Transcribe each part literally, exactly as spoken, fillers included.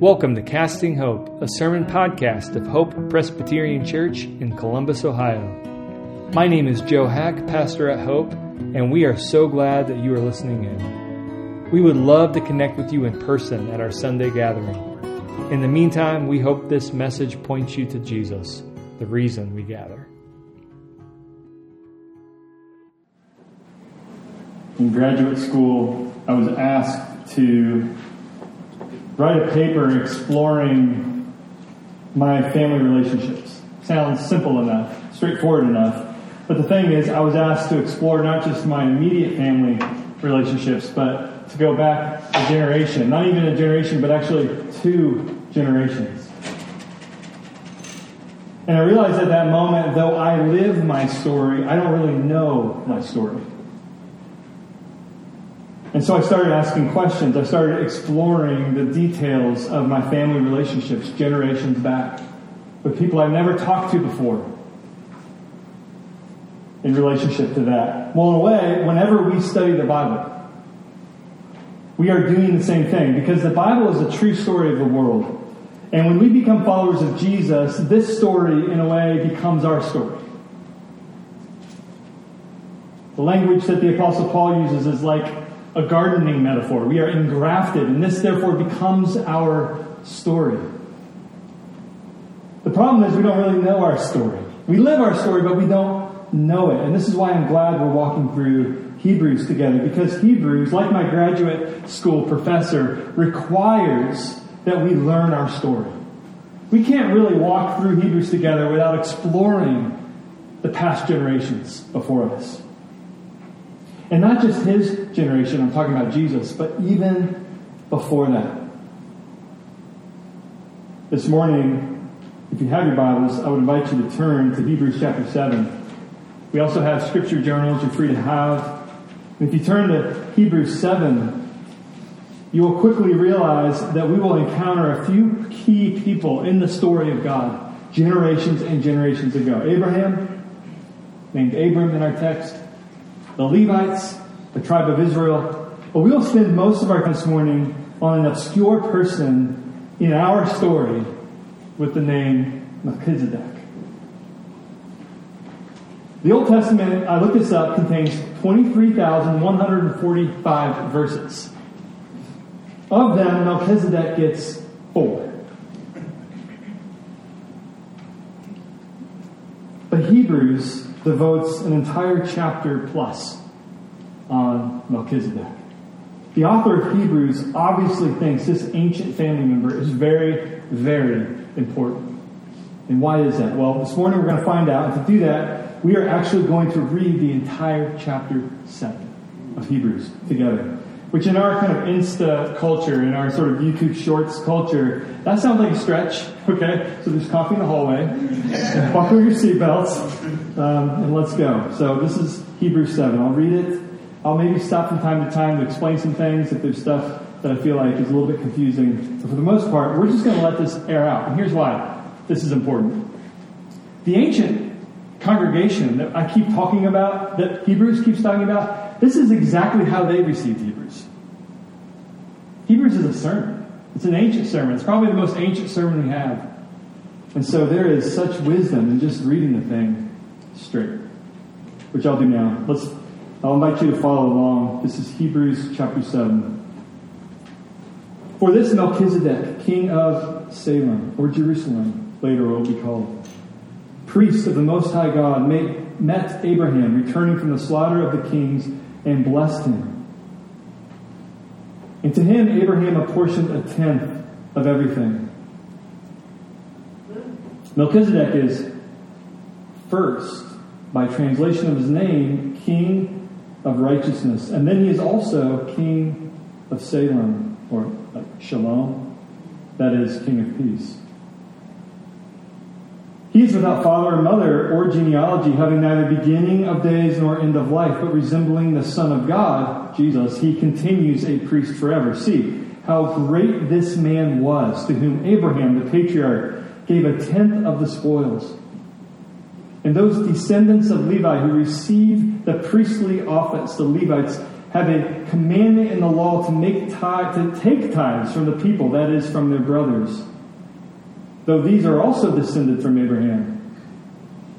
Welcome to Casting Hope, a sermon podcast of Hope Presbyterian Church in Columbus, Ohio. My name is Joe Hack, pastor at Hope, and we are so glad that you are listening in. We would love to connect with you in person at our Sunday gathering. In the meantime, we hope this message points you to Jesus, the reason we gather. In graduate school, I was asked to write a paper exploring my family relationships. Sounds simple enough, straightforward enough. But the thing is, I was asked to explore not just my immediate family relationships, but to go back a generation. Not even a generation, but actually two generations. And I realized at that moment, though I live my story, I don't really know my story. And so I started asking questions. I started exploring the details of my family relationships generations back with people I never talked to before in relationship to that. Well, in a way, whenever we study the Bible, we are doing the same thing because the Bible is a true story of the world. And when we become followers of Jesus, this story, in a way, becomes our story. The language that the Apostle Paul uses is like a gardening metaphor. We are engrafted, and this therefore becomes our story. The problem is we don't really know our story. We live our story, but we don't know it. And this is why I'm glad we're walking through Hebrews together, because Hebrews, like my graduate school professor, requires that we learn our story. We can't really walk through Hebrews together without exploring the past generations before us. And not just his generation, I'm talking about Jesus, but even before that. This morning, if you have your Bibles, I would invite you to turn to Hebrews chapter seven. We also have scripture journals you're free to have. And if you turn to Hebrews seven, you will quickly realize that we will encounter a few key people in the story of God, generations and generations ago. Abraham, named Abram in our text. The Levites, the tribe of Israel. But we'll spend most of our time this morning on an obscure person in our story with the name Melchizedek. The Old Testament, I looked this up, contains twenty-three thousand one hundred forty-five verses. Of them, Melchizedek gets four. But Hebrews devotes an entire chapter plus on Melchizedek. The author of Hebrews obviously thinks this ancient family member is very, very important. And why is that? Well, this morning we're going to find out. And to do that, we are actually going to read the entire chapter seven of Hebrews together. Which in our kind of Insta culture, in our sort of YouTube shorts culture, that sounds like a stretch, okay? So there's coffee in the hallway. Buckle your seatbelts, um, and let's go. So this is Hebrews seven. I'll read it. I'll maybe stop from time to time to explain some things if there's stuff that I feel like is a little bit confusing. But for the most part, we're just going to let this air out. And here's why this is important. The ancient congregation that I keep talking about, that Hebrews keeps talking about, this is exactly how they received Hebrews. Hebrews is a sermon. It's an ancient sermon. It's probably the most ancient sermon we have. And so there is such wisdom in just reading the thing straight, which I'll do now. Let's. I'll invite you to follow along. This is Hebrews chapter seven. For this Melchizedek, king of Salem, or Jerusalem, later will be called, priest of the Most High God, met Abraham, returning from the slaughter of the kings, and blessed him. And to him, Abraham apportioned a tenth of everything. Melchizedek is first, by translation of his name, King of Righteousness. And then he is also King of Salem, or Shalom, that is, King of Peace. He is without father or mother or genealogy, having neither beginning of days nor end of life, but resembling the Son of God, Jesus, he continues a priest forever. See how great this man was, to whom Abraham, the patriarch, gave a tenth of the spoils. And those descendants of Levi who received the priestly office, the Levites, have a commandment in the law to make tithe, to take tithes from the people, that is, from their brothers. Though these are also descended from Abraham.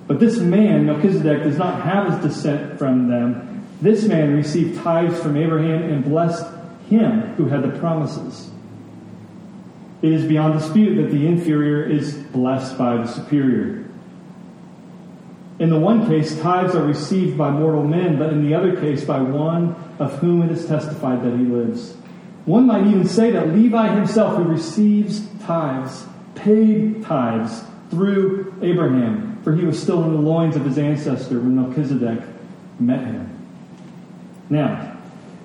But this man, Melchizedek, does not have his descent from them. This man received tithes from Abraham and blessed him who had the promises. It is beyond dispute that the inferior is blessed by the superior. In the one case, tithes are received by mortal men, but in the other case, by one of whom it is testified that he lives. One might even say that Levi himself, who receives tithes, paid tithes through Abraham, for he was still in the loins of his ancestor when Melchizedek met him. Now,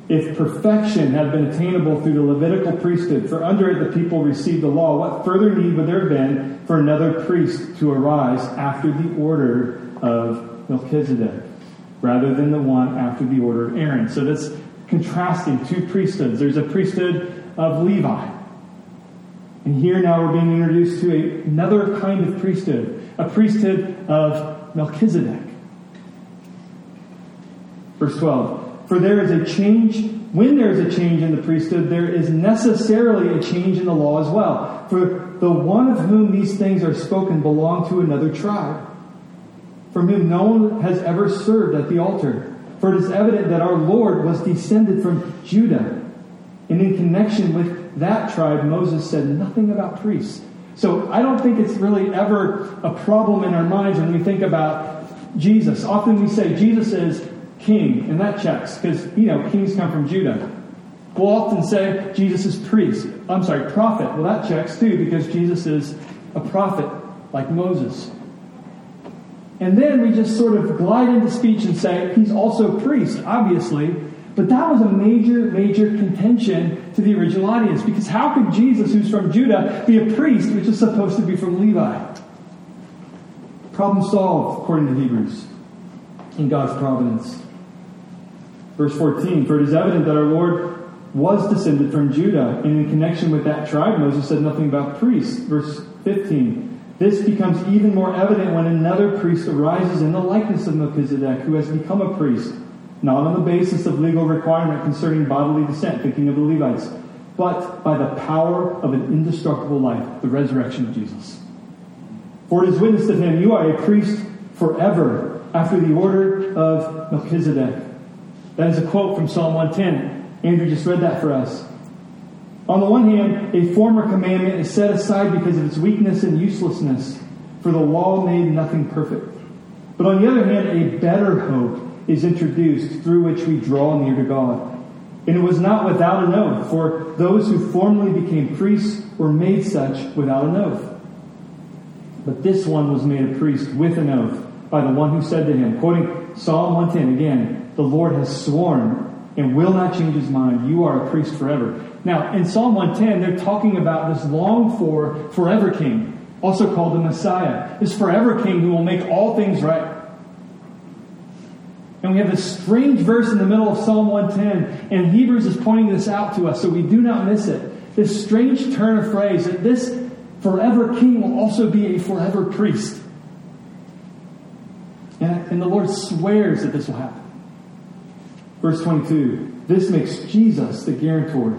if perfection had been attainable through the Levitical priesthood, for under it the people received the law, what further need would there have been for another priest to arise after the order of Melchizedek, rather than the one after the order of Aaron? So that's contrasting two priesthoods. There's a priesthood of Levi. And here now we're being introduced to a, another kind of priesthood, a priesthood of Melchizedek. Verse twelve, for there is a change, when there is a change in the priesthood, there is necessarily a change in the law as well. For the one of whom these things are spoken belonged to another tribe, from whom no one has ever served at the altar. For it is evident that our Lord was descended from Judah, and in connection with that tribe, Moses said nothing about priests. So I don't think it's really ever a problem in our minds when we think about Jesus. Often we say Jesus is king, and that checks, because, you know, kings come from Judah. We'll often say Jesus is priest. I'm sorry, prophet. Well, that checks too, because Jesus is a prophet, like Moses. And then we just sort of glide into speech and say, he's also priest, obviously. But that was a major, major contention to the original audience, because how could Jesus, who's from Judah, be a priest, which is supposed to be from Levi? Problem solved, according to Hebrews, in God's providence. Verse fourteen, for it is evident that our Lord was descended from Judah, and in connection with that tribe, Moses said nothing about priests. Verse fifteen, this becomes even more evident when another priest arises in the likeness of Melchizedek, who has become a priest, not on the basis of legal requirement concerning bodily descent, thinking of the Levites, but by the power of an indestructible life, the resurrection of Jesus. For it is witnessed of him, you are a priest forever, after the order of Melchizedek. That is a quote from Psalm one ten. Andrew just read that for us. On the one hand, a former commandment is set aside because of its weakness and uselessness, for the law made nothing perfect. But on the other hand, a better hope is introduced, through which we draw near to God. And it was not without an oath, for those who formerly became priests were made such without an oath. But this one was made a priest with an oath by the one who said to him, quoting Psalm one ten again, the Lord has sworn and will not change his mind. You are a priest forever. Now, in Psalm one ten, they're talking about this longed for forever king, also called the Messiah, this forever king who will make all things right. And we have this strange verse in the middle of Psalm one ten, and Hebrews is pointing this out to us, so we do not miss it. This strange turn of phrase, that this forever king will also be a forever priest. And, and the Lord swears that this will happen. Verse twenty-two, this makes Jesus the guarantor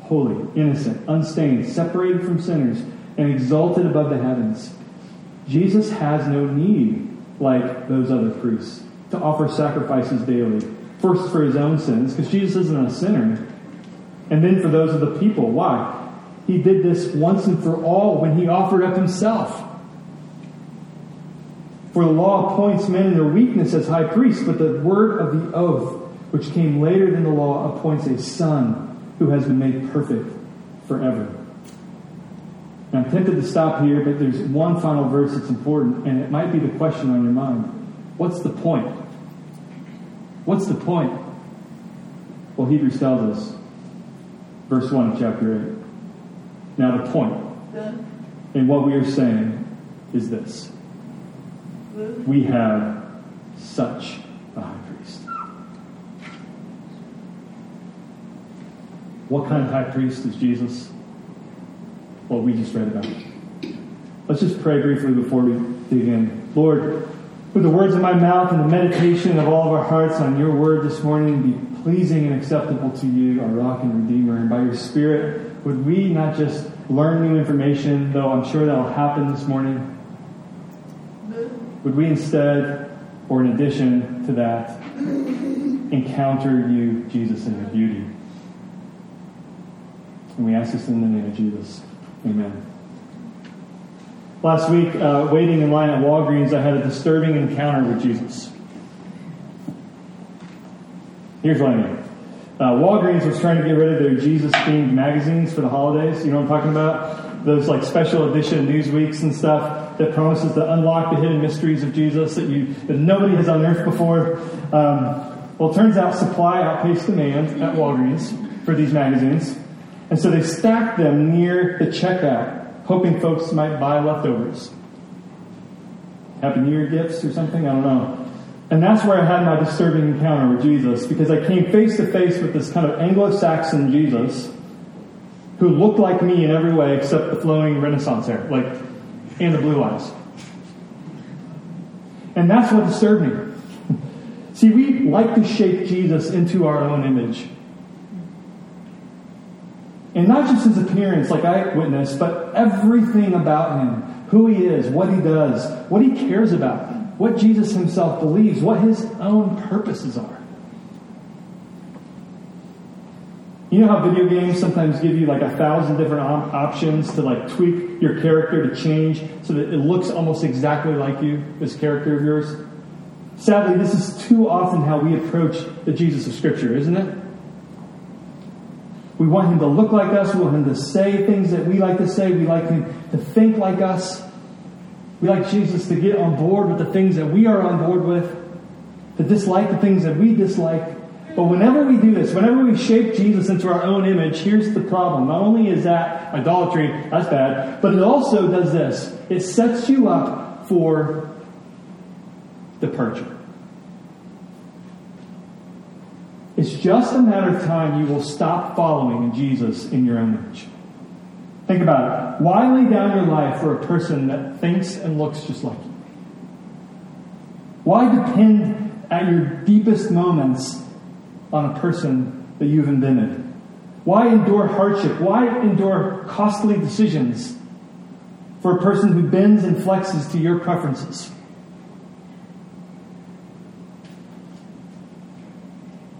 holy, innocent, unstained, separated from sinners, and exalted above the heavens. Jesus has no need, like those other priests, to offer sacrifices daily. First for his own sins, because Jesus isn't a sinner. And then for those of the people. Why? He did this once and for all when he offered up himself. For the law appoints men in their weakness as high priests, but the word of the oath, which came later than the law, appoints a son who has been made perfect forever. Now, I'm tempted to stop here, but there's one final verse that's important, and it might be the question on your mind. What's the point? What's the point? Well, Hebrews tells us. verse one of chapter eight. Now the point in what we are saying is this. We have such a high priest. What kind of high priest is Jesus? What we just read about. Let's just pray briefly before we dig in. Lord, with the words of my mouth and the meditation of all of our hearts on your word this morning be pleasing and acceptable to you, our rock and redeemer. And by your spirit, would we not just learn new information, though I'm sure that will happen this morning? Would we instead, or in addition to that, encounter you, Jesus, in your beauty? And we ask this in the name of Jesus. Amen. Last week, uh, waiting in line at Walgreens, I had a disturbing encounter with Jesus. Here's what I mean. Uh, Walgreens was trying to get rid of their Jesus-themed magazines for the holidays. You know what I'm talking about? Those like special edition Newsweeks and stuff that promises to unlock the hidden mysteries of Jesus that you that nobody has unearthed before. Um, well, it turns out supply outpaced demand at Walgreens for these magazines. And so they stacked them near the checkout, hoping folks might buy leftovers. Happy New Year gifts or something? I don't know. And that's where I had my disturbing encounter with Jesus, because I came face to face with this kind of Anglo-Saxon Jesus who looked like me in every way except the flowing Renaissance hair, like, and the blue eyes. And that's what disturbed me. See, we like to shape Jesus into our own image. And not just his appearance, like I witnessed, but everything about him. Who he is, what he does, what he cares about, what Jesus himself believes, what his own purposes are. You know how video games sometimes give you like a thousand different op- options to like tweak your character to change so that it looks almost exactly like you, this character of yours? Sadly, this is too often how we approach the Jesus of Scripture, isn't it? We want him to look like us. We want him to say things that we like to say. We like him to think like us. We like Jesus to get on board with the things that we are on board with, to dislike the things that we dislike. But whenever we do this, whenever we shape Jesus into our own image, here's the problem. Not only is that idolatry, that's bad, but it also does this. It sets you up for departure. It's just a matter of time you will stop following Jesus in your own image. Think about it. Why lay down your life for a person that thinks and looks just like you? Why depend at your deepest moments on a person that you've invented? Why endure hardship? Why endure costly decisions for a person who bends and flexes to your preferences?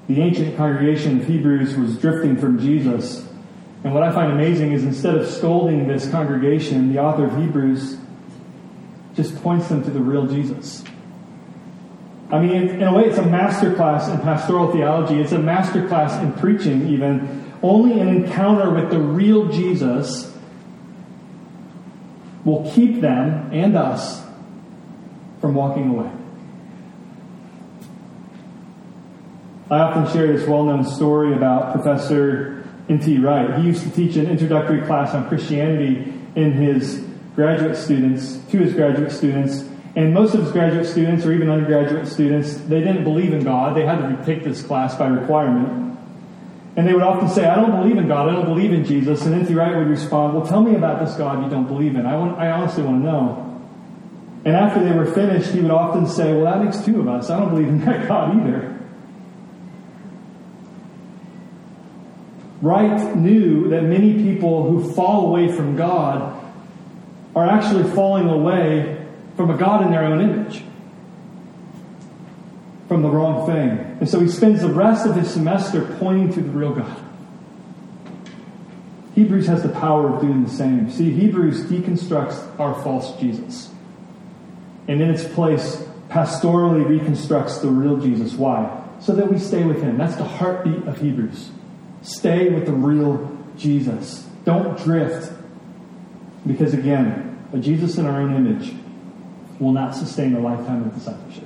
The ancient congregation of Hebrews was drifting from Jesus. And what I find amazing is instead of scolding this congregation, the author of Hebrews just points them to the real Jesus. I mean, in a way, it's a masterclass in pastoral theology. It's a masterclass in preaching, even. Only an encounter with the real Jesus will keep them and us from walking away. I often share this well-known story about Professor N T Wright. He used to teach an introductory class on Christianity in his graduate students, to his graduate students. And most of his graduate students, or even undergraduate students, they didn't believe in God. They had to take this class by requirement. And they would often say, I don't believe in God. I don't believe in Jesus. And N T Wright would respond, well, tell me about this God you don't believe in. I want, I honestly want to know. And after they were finished, he would often say, well, that makes two of us. I don't believe in that God either. Wright knew that many people who fall away from God are actually falling away from a God in their own image, from the wrong thing. And so he spends the rest of his semester pointing to the real God. Hebrews has the power of doing the same. See, Hebrews deconstructs our false Jesus. And in its place, pastorally reconstructs the real Jesus. Why? So that we stay with him. That's the heartbeat of Hebrews. Stay with the real Jesus. Don't drift. Because again, a Jesus in our own image will not sustain a lifetime of discipleship.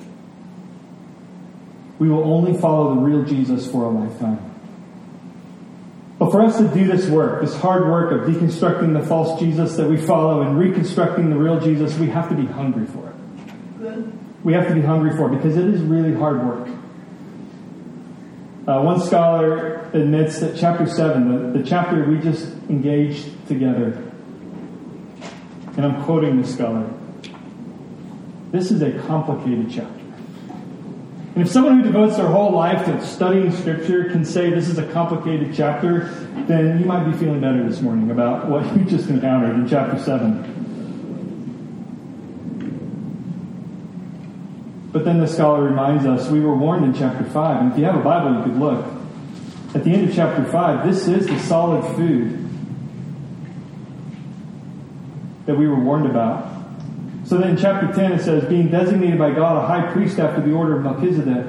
We will only follow the real Jesus for a lifetime. But for us to do this work, this hard work of deconstructing the false Jesus that we follow and reconstructing the real Jesus, we have to be hungry for it. Good. We have to be hungry for it because it is really hard work. Uh, one scholar admits that chapter seven, the, the chapter we just engaged together, and I'm quoting this scholar, this is a complicated chapter. And if someone who devotes their whole life to studying Scripture can say this is a complicated chapter, then you might be feeling better this morning about what you just encountered in chapter seven. But then the scholar reminds us we were warned in chapter five. And if you have a Bible, you could look. At the end of chapter five, this is the solid food that we were warned about. So then in chapter ten it says, being designated by God a high priest after the order of Melchizedek.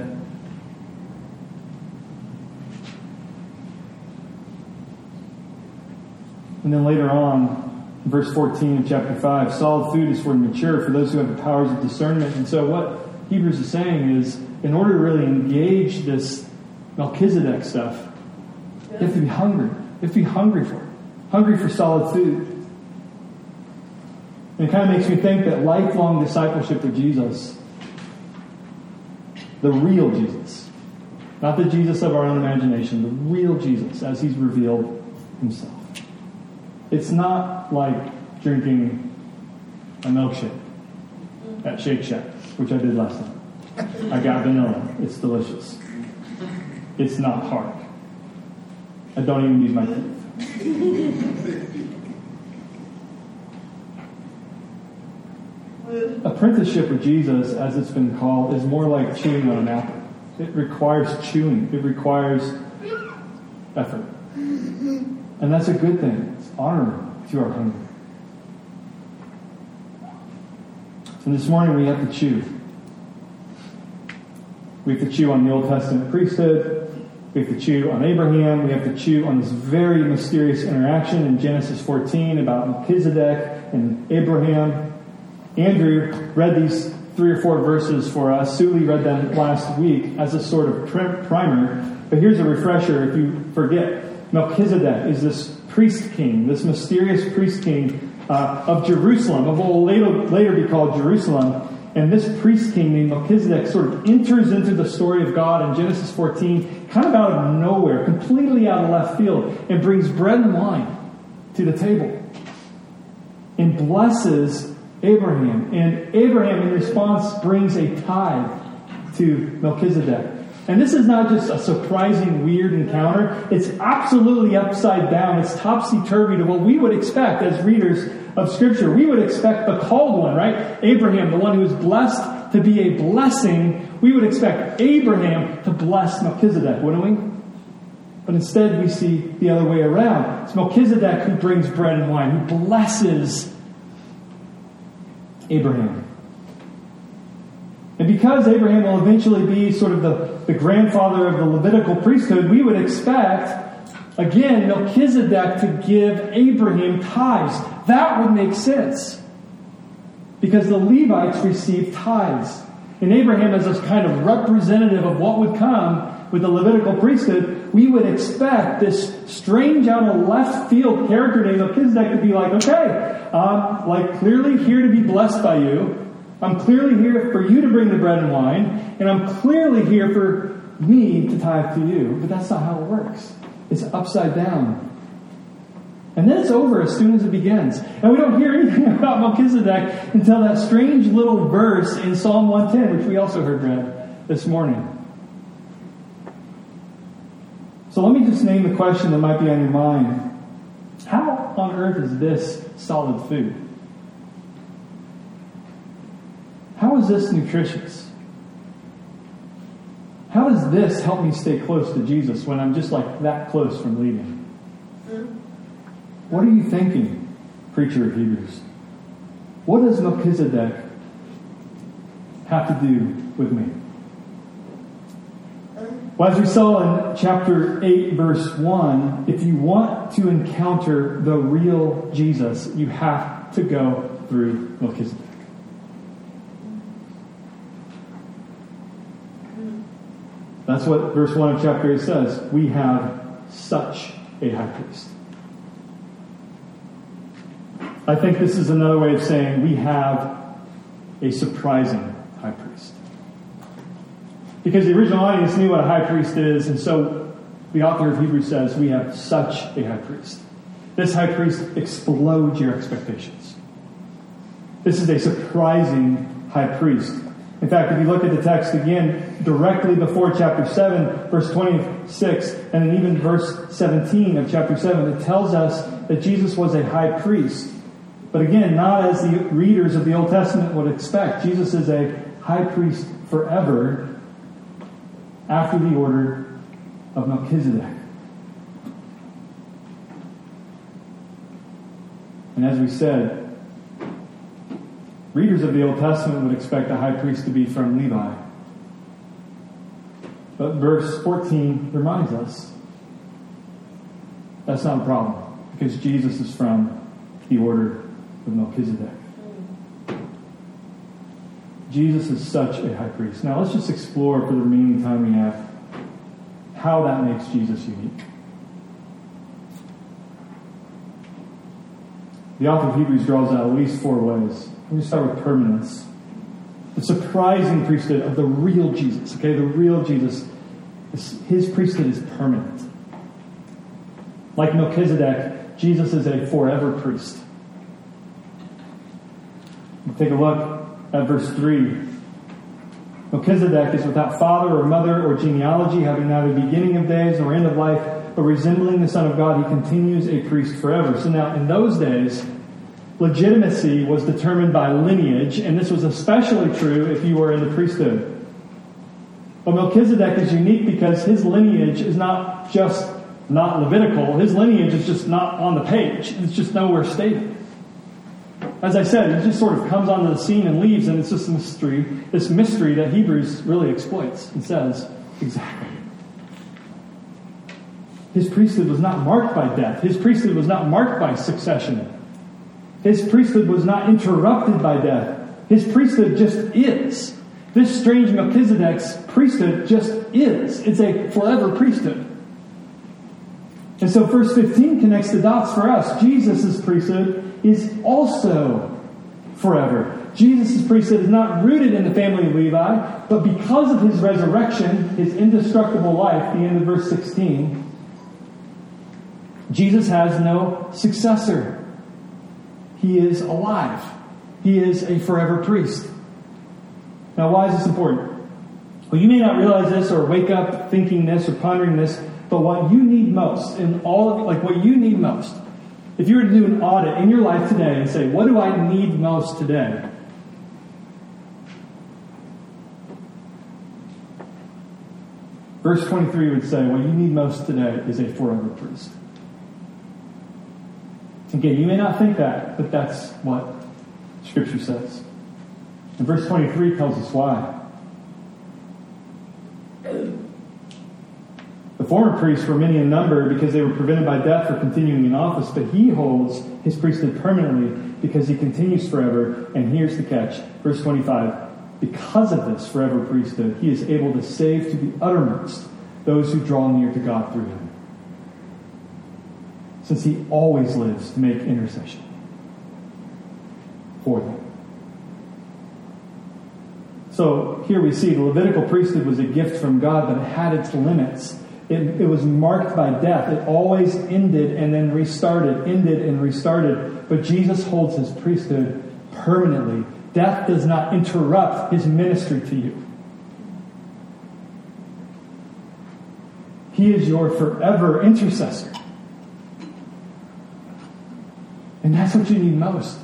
And then later on, verse fourteen of chapter five, solid food is for the mature, for those who have the powers of discernment. And so what Hebrews is saying is, in order to really engage this Melchizedek stuff, you have to be hungry. You have to be hungry for it. Hungry for solid food. And it kind of makes me think that lifelong discipleship of Jesus, the real Jesus, not the Jesus of our own imagination, the real Jesus as he's revealed himself. It's not like drinking a milkshake at Shake Shack, which I did last night. I got vanilla. It's delicious. It's not hard. I don't even use my teeth. Apprenticeship with Jesus, as it's been called, is more like chewing on an apple. It requires chewing. It requires effort. And that's a good thing. It's honoring to our hunger. And this morning we have to chew. We have to chew on the Old Testament priesthood. We have to chew on Abraham. We have to chew on this very mysterious interaction in Genesis fourteen about Melchizedek and Abraham. Andrew read these three or four verses for us. Suli read them last week as a sort of primer. But here's a refresher if you forget. Melchizedek is this priest king, this mysterious priest king uh, of Jerusalem, of what will later, later be called Jerusalem. And this priest king named Melchizedek sort of enters into the story of God in Genesis fourteen, kind of out of nowhere, completely out of left field, and brings bread and wine to the table and blesses Abraham. And Abraham, in response, brings a tithe to Melchizedek. And this is not just a surprising, weird encounter. It's absolutely upside down. It's topsy-turvy to what we would expect as readers of Scripture. We would expect the called one, right? Abraham, the one who is blessed to be a blessing. We would expect Abraham to bless Melchizedek, wouldn't we? But instead, we see the other way around. It's Melchizedek who brings bread and wine, who blesses Abraham. And because Abraham will eventually be sort of the, the grandfather of the Levitical priesthood, we would expect, again, Melchizedek to give Abraham tithes. That would make sense. Because the Levites received tithes. And Abraham, as a kind of representative of what would come with the Levitical priesthood, we would expect this strange out of left field character named Melchizedek to be like, okay, I'm like clearly here to be blessed by you. I'm clearly here for you to bring the bread and wine. And I'm clearly here for me to tithe to you. But that's not how it works. It's upside down. And then it's over as soon as it begins. And we don't hear anything about Melchizedek until that strange little verse in Psalm one ten, which we also heard read this morning. So let me just name the question that might be on your mind. How on earth is this solid food? How is this nutritious? How does this help me stay close to Jesus when I'm just like that close from leaving? What are you thinking, preacher of Hebrews? What does Melchizedek have to do with me? Well, as we saw in chapter eight, verse one, if you want to encounter the real Jesus, you have to go through Melchizedek. That's what verse one of chapter eight says. We have such a high priest. I think this is another way of saying we have a surprising high priest. Because the original audience knew what a high priest is, and so the author of Hebrews says we have such a high priest. This high priest explodes your expectations. This is a surprising high priest. In fact, if you look at the text again, directly before chapter seven, verse twenty-six, and then even verse seventeen of chapter seven, it tells us that Jesus was a high priest. But again, not as the readers of the Old Testament would expect. Jesus is a high priest forever after the order of Melchizedek. And as we said, readers of the Old Testament would expect a high priest to be from Levi. But verse fourteen reminds us that's not a problem, because Jesus is from the order of Melchizedek. Jesus is such a high priest. Now let's just explore for the remaining time we have how that makes Jesus unique. The author of Hebrews draws out at least four ways. Let me start with permanence. The surprising priesthood of the real Jesus. Okay, the real Jesus. His priesthood is permanent. Like Melchizedek, Jesus is a forever priest. We'll take a look at verse three. Melchizedek is without father or mother or genealogy, having neither beginning of days nor end of life, but resembling the Son of God, he continues a priest forever. So now, in those days, legitimacy was determined by lineage, and this was especially true if you were in the priesthood. But Melchizedek is unique because his lineage is not just not Levitical. His lineage is just not on the page. It's just nowhere stated. As I said, it just sort of comes onto the scene and leaves, and it's just a mystery, this mystery that Hebrews really exploits and says, exactly. His priesthood was not marked by death. His priesthood was not marked by succession. His priesthood was not interrupted by death. His priesthood just is. This strange Melchizedek's priesthood just is. It's a forever priesthood. And so verse fifteen connects the dots for us. Jesus' priesthood is also forever. Jesus' priesthood is not rooted in the family of Levi, but because of his resurrection, his indestructible life, the end of verse sixteen, Jesus has no successor. He is alive. He is a forever priest. Now, why is this important? Well, you may not realize this or wake up thinking this or pondering this, but what you need most in all of, like what you need most, if you were to do an audit in your life today and say, what do I need most today? Verse twenty-three would say, what you need most today is a forever priest. Again, you may not think that, but that's what Scripture says. And verse twenty-three tells us why. The former priests were many in number because they were prevented by death from continuing in office, but he holds his priesthood permanently because he continues forever. And here's the catch. Verse twenty-five. Because of this forever priesthood, he is able to save to the uttermost those who draw near to God through him, since he always lives to make intercession for them. So here we see the Levitical priesthood was a gift from God, but it had its limits. It, it was marked by death. It always ended and then restarted, ended and restarted. But Jesus holds his priesthood permanently. Death does not interrupt his ministry to you. He is your forever intercessor. And that's what you need most.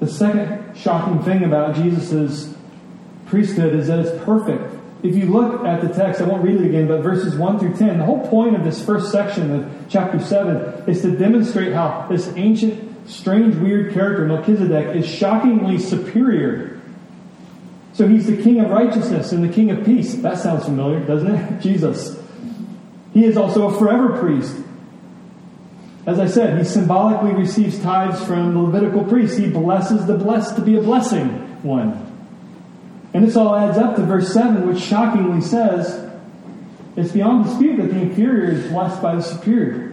The second shocking thing about Jesus' priesthood is that it's perfect. If you look at the text, I won't read it again, but verses one through ten, the whole point of this first section of chapter seven is to demonstrate how this ancient, strange, weird character, Melchizedek, is shockingly superior. So he's the king of righteousness and the king of peace. That sounds familiar, doesn't it? Jesus. He is also a forever priest. As I said, he symbolically receives tithes from the Levitical priests. He blesses the blessed to be a blessing one. And this all adds up to verse seven, which shockingly says, It's beyond dispute that the inferior is blessed by the superior.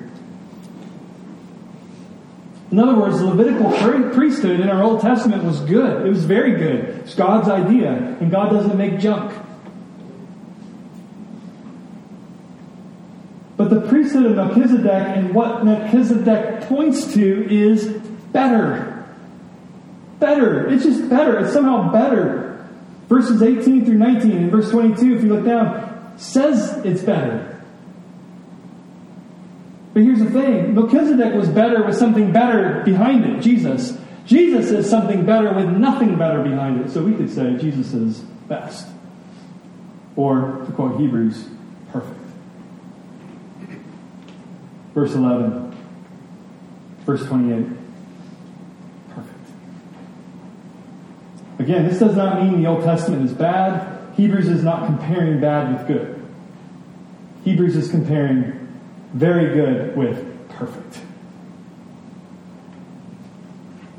In other words, the Levitical priesthood in our Old Testament was good. It was very good. It's God's idea, and God doesn't make junk. But the priesthood of Melchizedek and what Melchizedek points to is better. Better. It's just better. It's somehow better. Verses eighteen through nineteen and verse twenty-two, if you look down, says it's better. But here's the thing. Melchizedek was better with something better behind it, Jesus. Jesus is something better with nothing better behind it. So we could say Jesus is best. Or, to quote Hebrews, perfect. Verse eleven. Verse twenty-eight. Perfect. Again, this does not mean the Old Testament is bad. Hebrews is not comparing bad with good. Hebrews is comparing very good with perfect.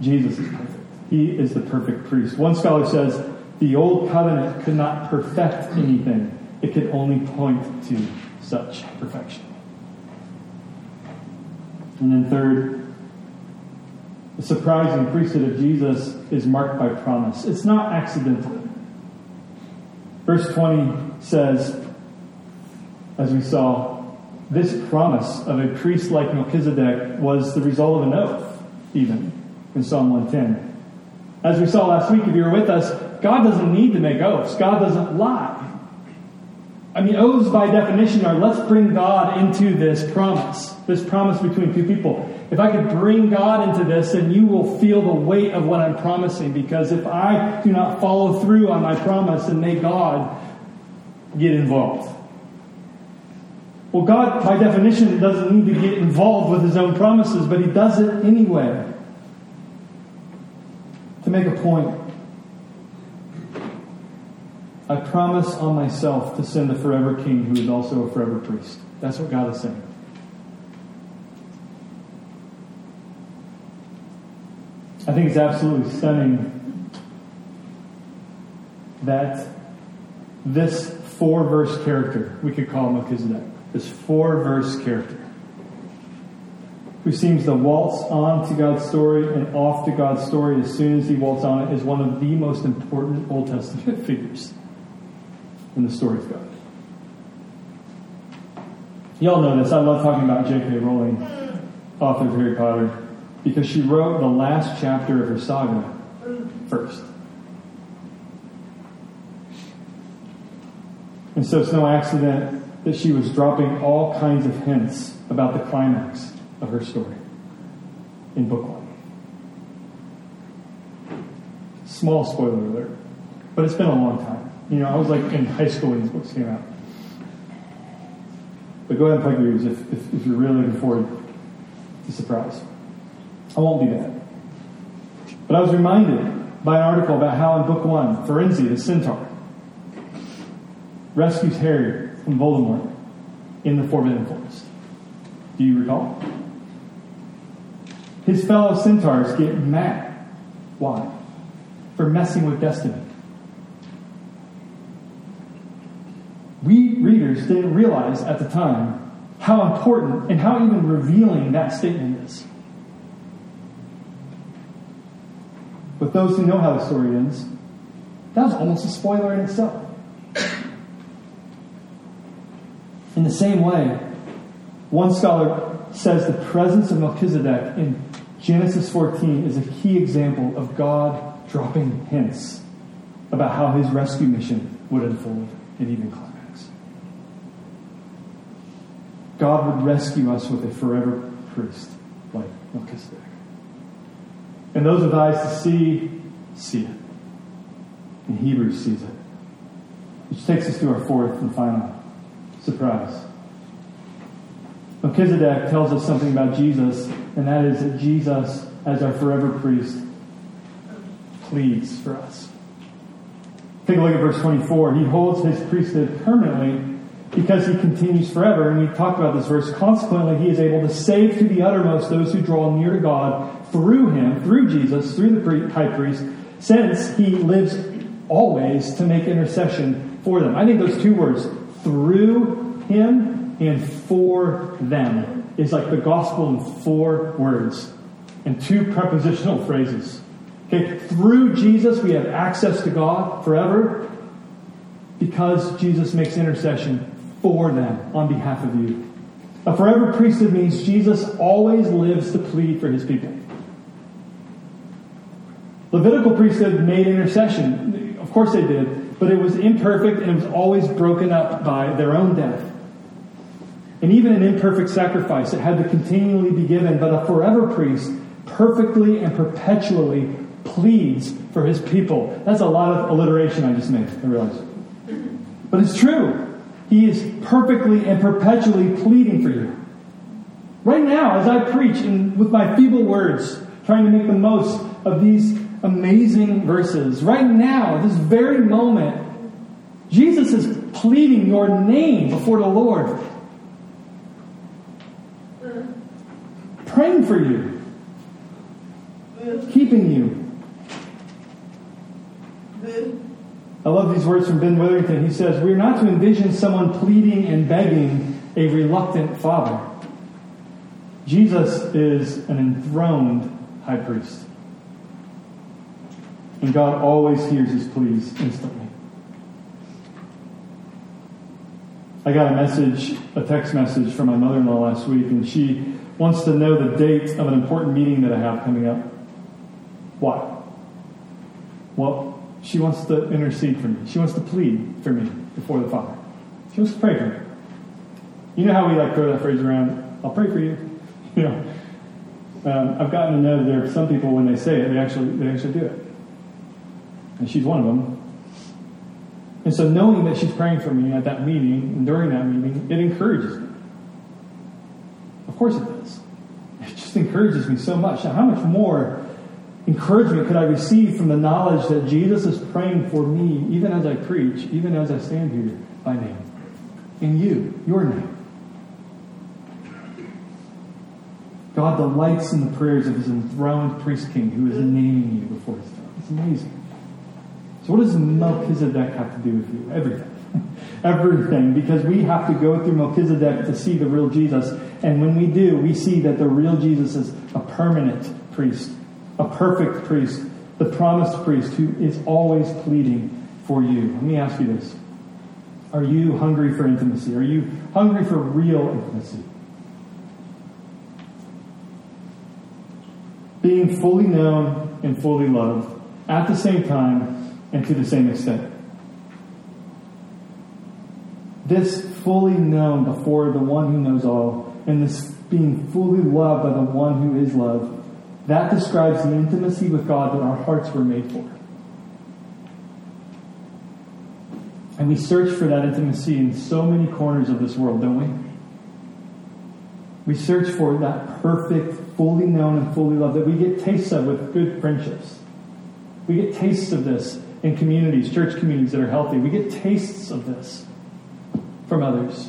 Jesus is perfect. He is the perfect priest. One scholar says, the Old Covenant could not perfect anything. It could only point to such perfection. And then third, the surprising priesthood of Jesus is marked by promise. It's not accidental. Verse twenty says, as we saw, this promise of a priest like Melchizedek was the result of an oath, even, in Psalm one ten. As we saw last week, if you were with us, God doesn't need to make oaths. God doesn't lie. I mean, oaths by definition are, let's bring God into this promise, this promise between two people. If I could bring God into this, then you will feel the weight of what I'm promising, because if I do not follow through on my promise, then may God get involved. Well, God, by definition, doesn't need to get involved with his own promises, but he does it anyway. To make a point, I promise on myself to send a forever king who is also a forever priest. That's what God is saying. I think it's absolutely stunning that this four-verse character, we could call Melchizedek, this four-verse character, who seems to waltz on to God's story and off to God's story as soon as he waltzes on it, is one of the most important Old Testament figures in the story of God. Y'all know this. I love talking about J K. Rowling, author of Harry Potter, because she wrote the last chapter of her saga first. And so it's no accident that she was dropping all kinds of hints about the climax of her story in book one. Small spoiler alert, but it's been a long time. You know, I was like in high school when these books came out. But go ahead and plug your ears if, if, if you're really looking forward to surprise. I won't do that. But I was reminded by an article about how in book one, Firenze, the centaur, rescues Harry from Voldemort in the Forbidden Forest. Do you recall? His fellow centaurs get mad. Why? For messing with destiny. We readers didn't realize at the time how important and how even revealing that statement is. But those who know how the story ends, that was almost a spoiler in itself. In the same way, one scholar says the presence of Melchizedek in Genesis fourteen is a key example of God dropping hints about how his rescue mission would unfold and even climb. God would rescue us with a forever priest like Melchizedek. And those with eyes to see, see it. And Hebrews sees it. Which takes us to our fourth and final surprise. Melchizedek tells us something about Jesus, and that is that Jesus, as our forever priest, pleads for us. Take a look at verse twenty-four. He holds his priesthood permanently, because he continues forever, and we talked about this verse. Consequently, he is able to save to the uttermost those who draw near to God through him, through Jesus, through the high priest, since he lives always to make intercession for them. I think those two words, through him and for them. It's like the gospel in four words and two prepositional phrases. Okay, through Jesus we have access to God forever because Jesus makes intercession for them on behalf of you. A forever priesthood means Jesus always lives to plead for his people. Levitical priesthood made intercession. Of course they did. But it was imperfect and it was always broken up by their own death. And even an imperfect sacrifice, it had to continually be given. But a forever priest perfectly and perpetually pleads for his people. That's a lot of alliteration I just made, I realize. But it's true. He is perfectly and perpetually pleading for you. Right now, as I preach and with my feeble words, trying to make the most of these amazing verses. Right now, at this very moment, Jesus is pleading your name before the Lord. Praying for you. Keeping you. I love these words from Ben Witherington. He says, "We're not to envision someone pleading and begging a reluctant father. Jesus is an enthroned high priest. And God always hears his pleas instantly." I got a message, a text message from my mother-in-law last week, and she wants to know the date of an important meeting that I have coming up. Why? Well, she wants to intercede for me. She wants to plead for me before the Father. She wants to pray for me. You know how we like throw that phrase around? I'll pray for you. You know, um, I've gotten to know there are some people when they say it, they actually they actually do it. And she's one of them. And so knowing that she's praying for me at that meeting and during that meeting, it encourages me. Of course it does. It just encourages me so much. Now, how much more encouragement could I receive from the knowledge that Jesus is praying for me, even as I preach, even as I stand here by name? In you, your name. God delights in the prayers of his enthroned priest king who is naming you before his throne. It's amazing. So what does Melchizedek have to do with you? Everything. Everything. Because we have to go through Melchizedek to see the real Jesus. And when we do, we see that the real Jesus is a permanent priest. A perfect priest. The promised priest who is always pleading for you. Let me ask you this. Are you hungry for intimacy? Are you hungry for real intimacy? Being fully known and fully loved at the same time and to the same extent. This fully known before the one who knows all, and this being fully loved by the one who is loved, that describes the intimacy with God that our hearts were made for. And we search for that intimacy in so many corners of this world, don't we? We search for that perfect, fully known and fully loved that we get tastes of with good friendships. We get tastes of this in communities, church communities that are healthy. We get tastes of this from others.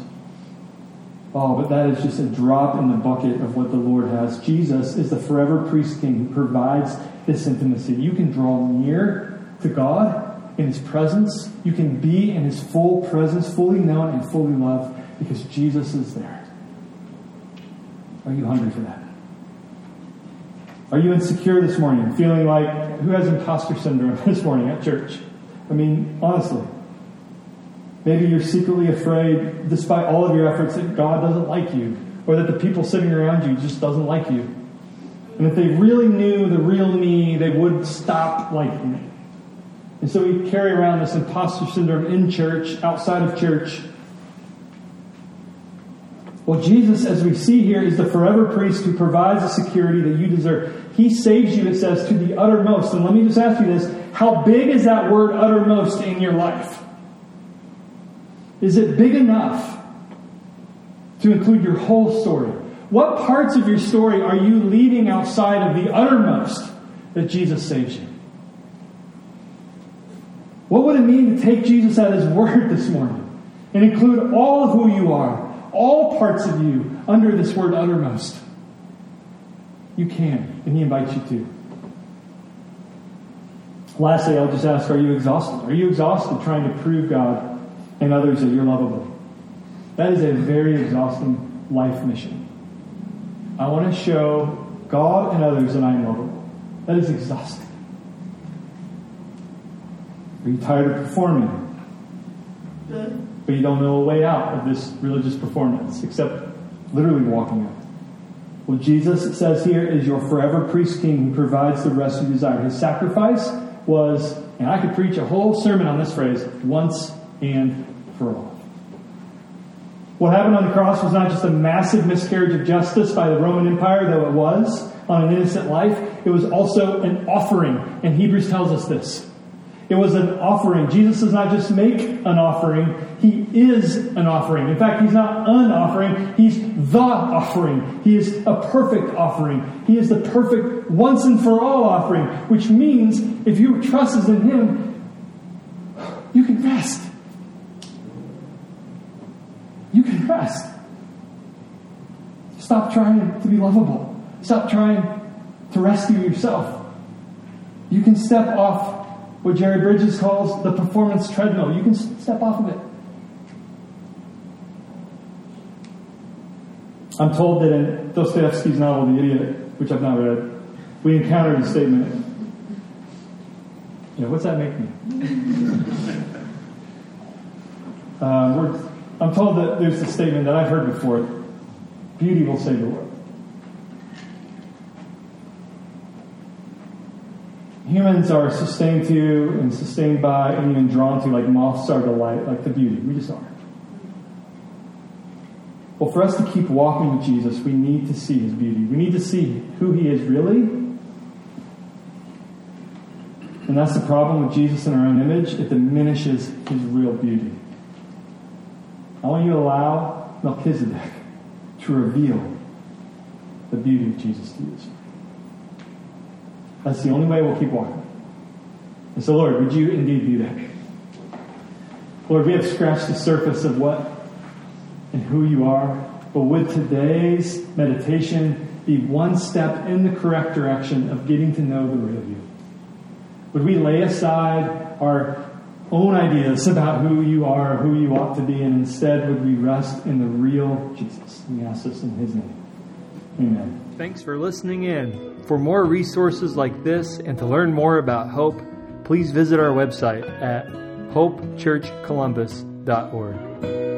Oh, but that is just a drop in the bucket of what the Lord has. Jesus is the forever priest king who provides this intimacy. You can draw near to God in his presence. You can be in his full presence, fully known and fully loved, because Jesus is there. Are you hungry for that? Are you insecure this morning, feeling like, who has imposter syndrome this morning at church? I mean, honestly. Maybe you're secretly afraid, despite all of your efforts, that God doesn't like you, or that the people sitting around you just doesn't like you. And if they really knew the real me, they would stop liking me. And so we carry around this imposter syndrome in church, outside of church. Well, Jesus, as we see here, is the forever priest who provides the security that you deserve. He saves you, it says, to the uttermost. And let me just ask you this. How big is that word uttermost in your life? Is it big enough to include your whole story? What parts of your story are you leaving outside of the uttermost that Jesus saves you? What would it mean to take Jesus at his word this morning and include all of who you are, all parts of you, under this word uttermost? You can, and he invites you to. Lastly, I'll just ask, are you exhausted? Are you exhausted trying to prove God and others that you're lovable? That is a very exhausting life mission. I want to show God and others that I am lovable. That is exhausting. Are you tired of performing? But you don't know a way out of this religious performance except literally walking out. Well, Jesus, it says here, is your forever priest king who provides the rest you desire. His sacrifice was, and I could preach a whole sermon on this phrase, once and for all. What happened on the cross was not just a massive miscarriage of justice by the Roman Empire, though it was, on an innocent life. It was also an offering, and Hebrews tells us this. It was an offering. Jesus does not just make an offering. He is an offering. In fact, he's not an offering. He's the offering. He is a perfect offering. He is the perfect once and for all offering, which means if you trust in him, you can rest. You can rest. Stop trying to be lovable. Stop trying to rescue yourself. You can step off what Jerry Bridges calls the performance treadmill. You can step off of it. I'm told that in Dostoevsky's novel, The Idiot, which I've not read, we encountered a statement. You know, what's that make me? uh, we're, I'm told that there's a statement that I've heard before. Beauty will save the world. Humans are sustained to and sustained by and even drawn to like moths are to light, like the beauty. We just are. Well, for us to keep walking with Jesus, we need to see his beauty. We need to see who he is really. And that's the problem with Jesus in our own image. It diminishes his real beauty. I want you to allow Melchizedek to reveal the beauty of Jesus to you. That's the only way we'll keep walking. And so, Lord, would you indeed do that? Lord, we have scratched the surface of what and who you are, but would today's meditation be one step in the correct direction of getting to know the real you? Would we lay aside our own ideas about who you are, who you ought to be, and instead would we rest in the real Jesus? And we ask this in his name. Amen. Thanks for listening in. For more resources like this and to learn more about Hope, please visit our website at hope church columbus dot org.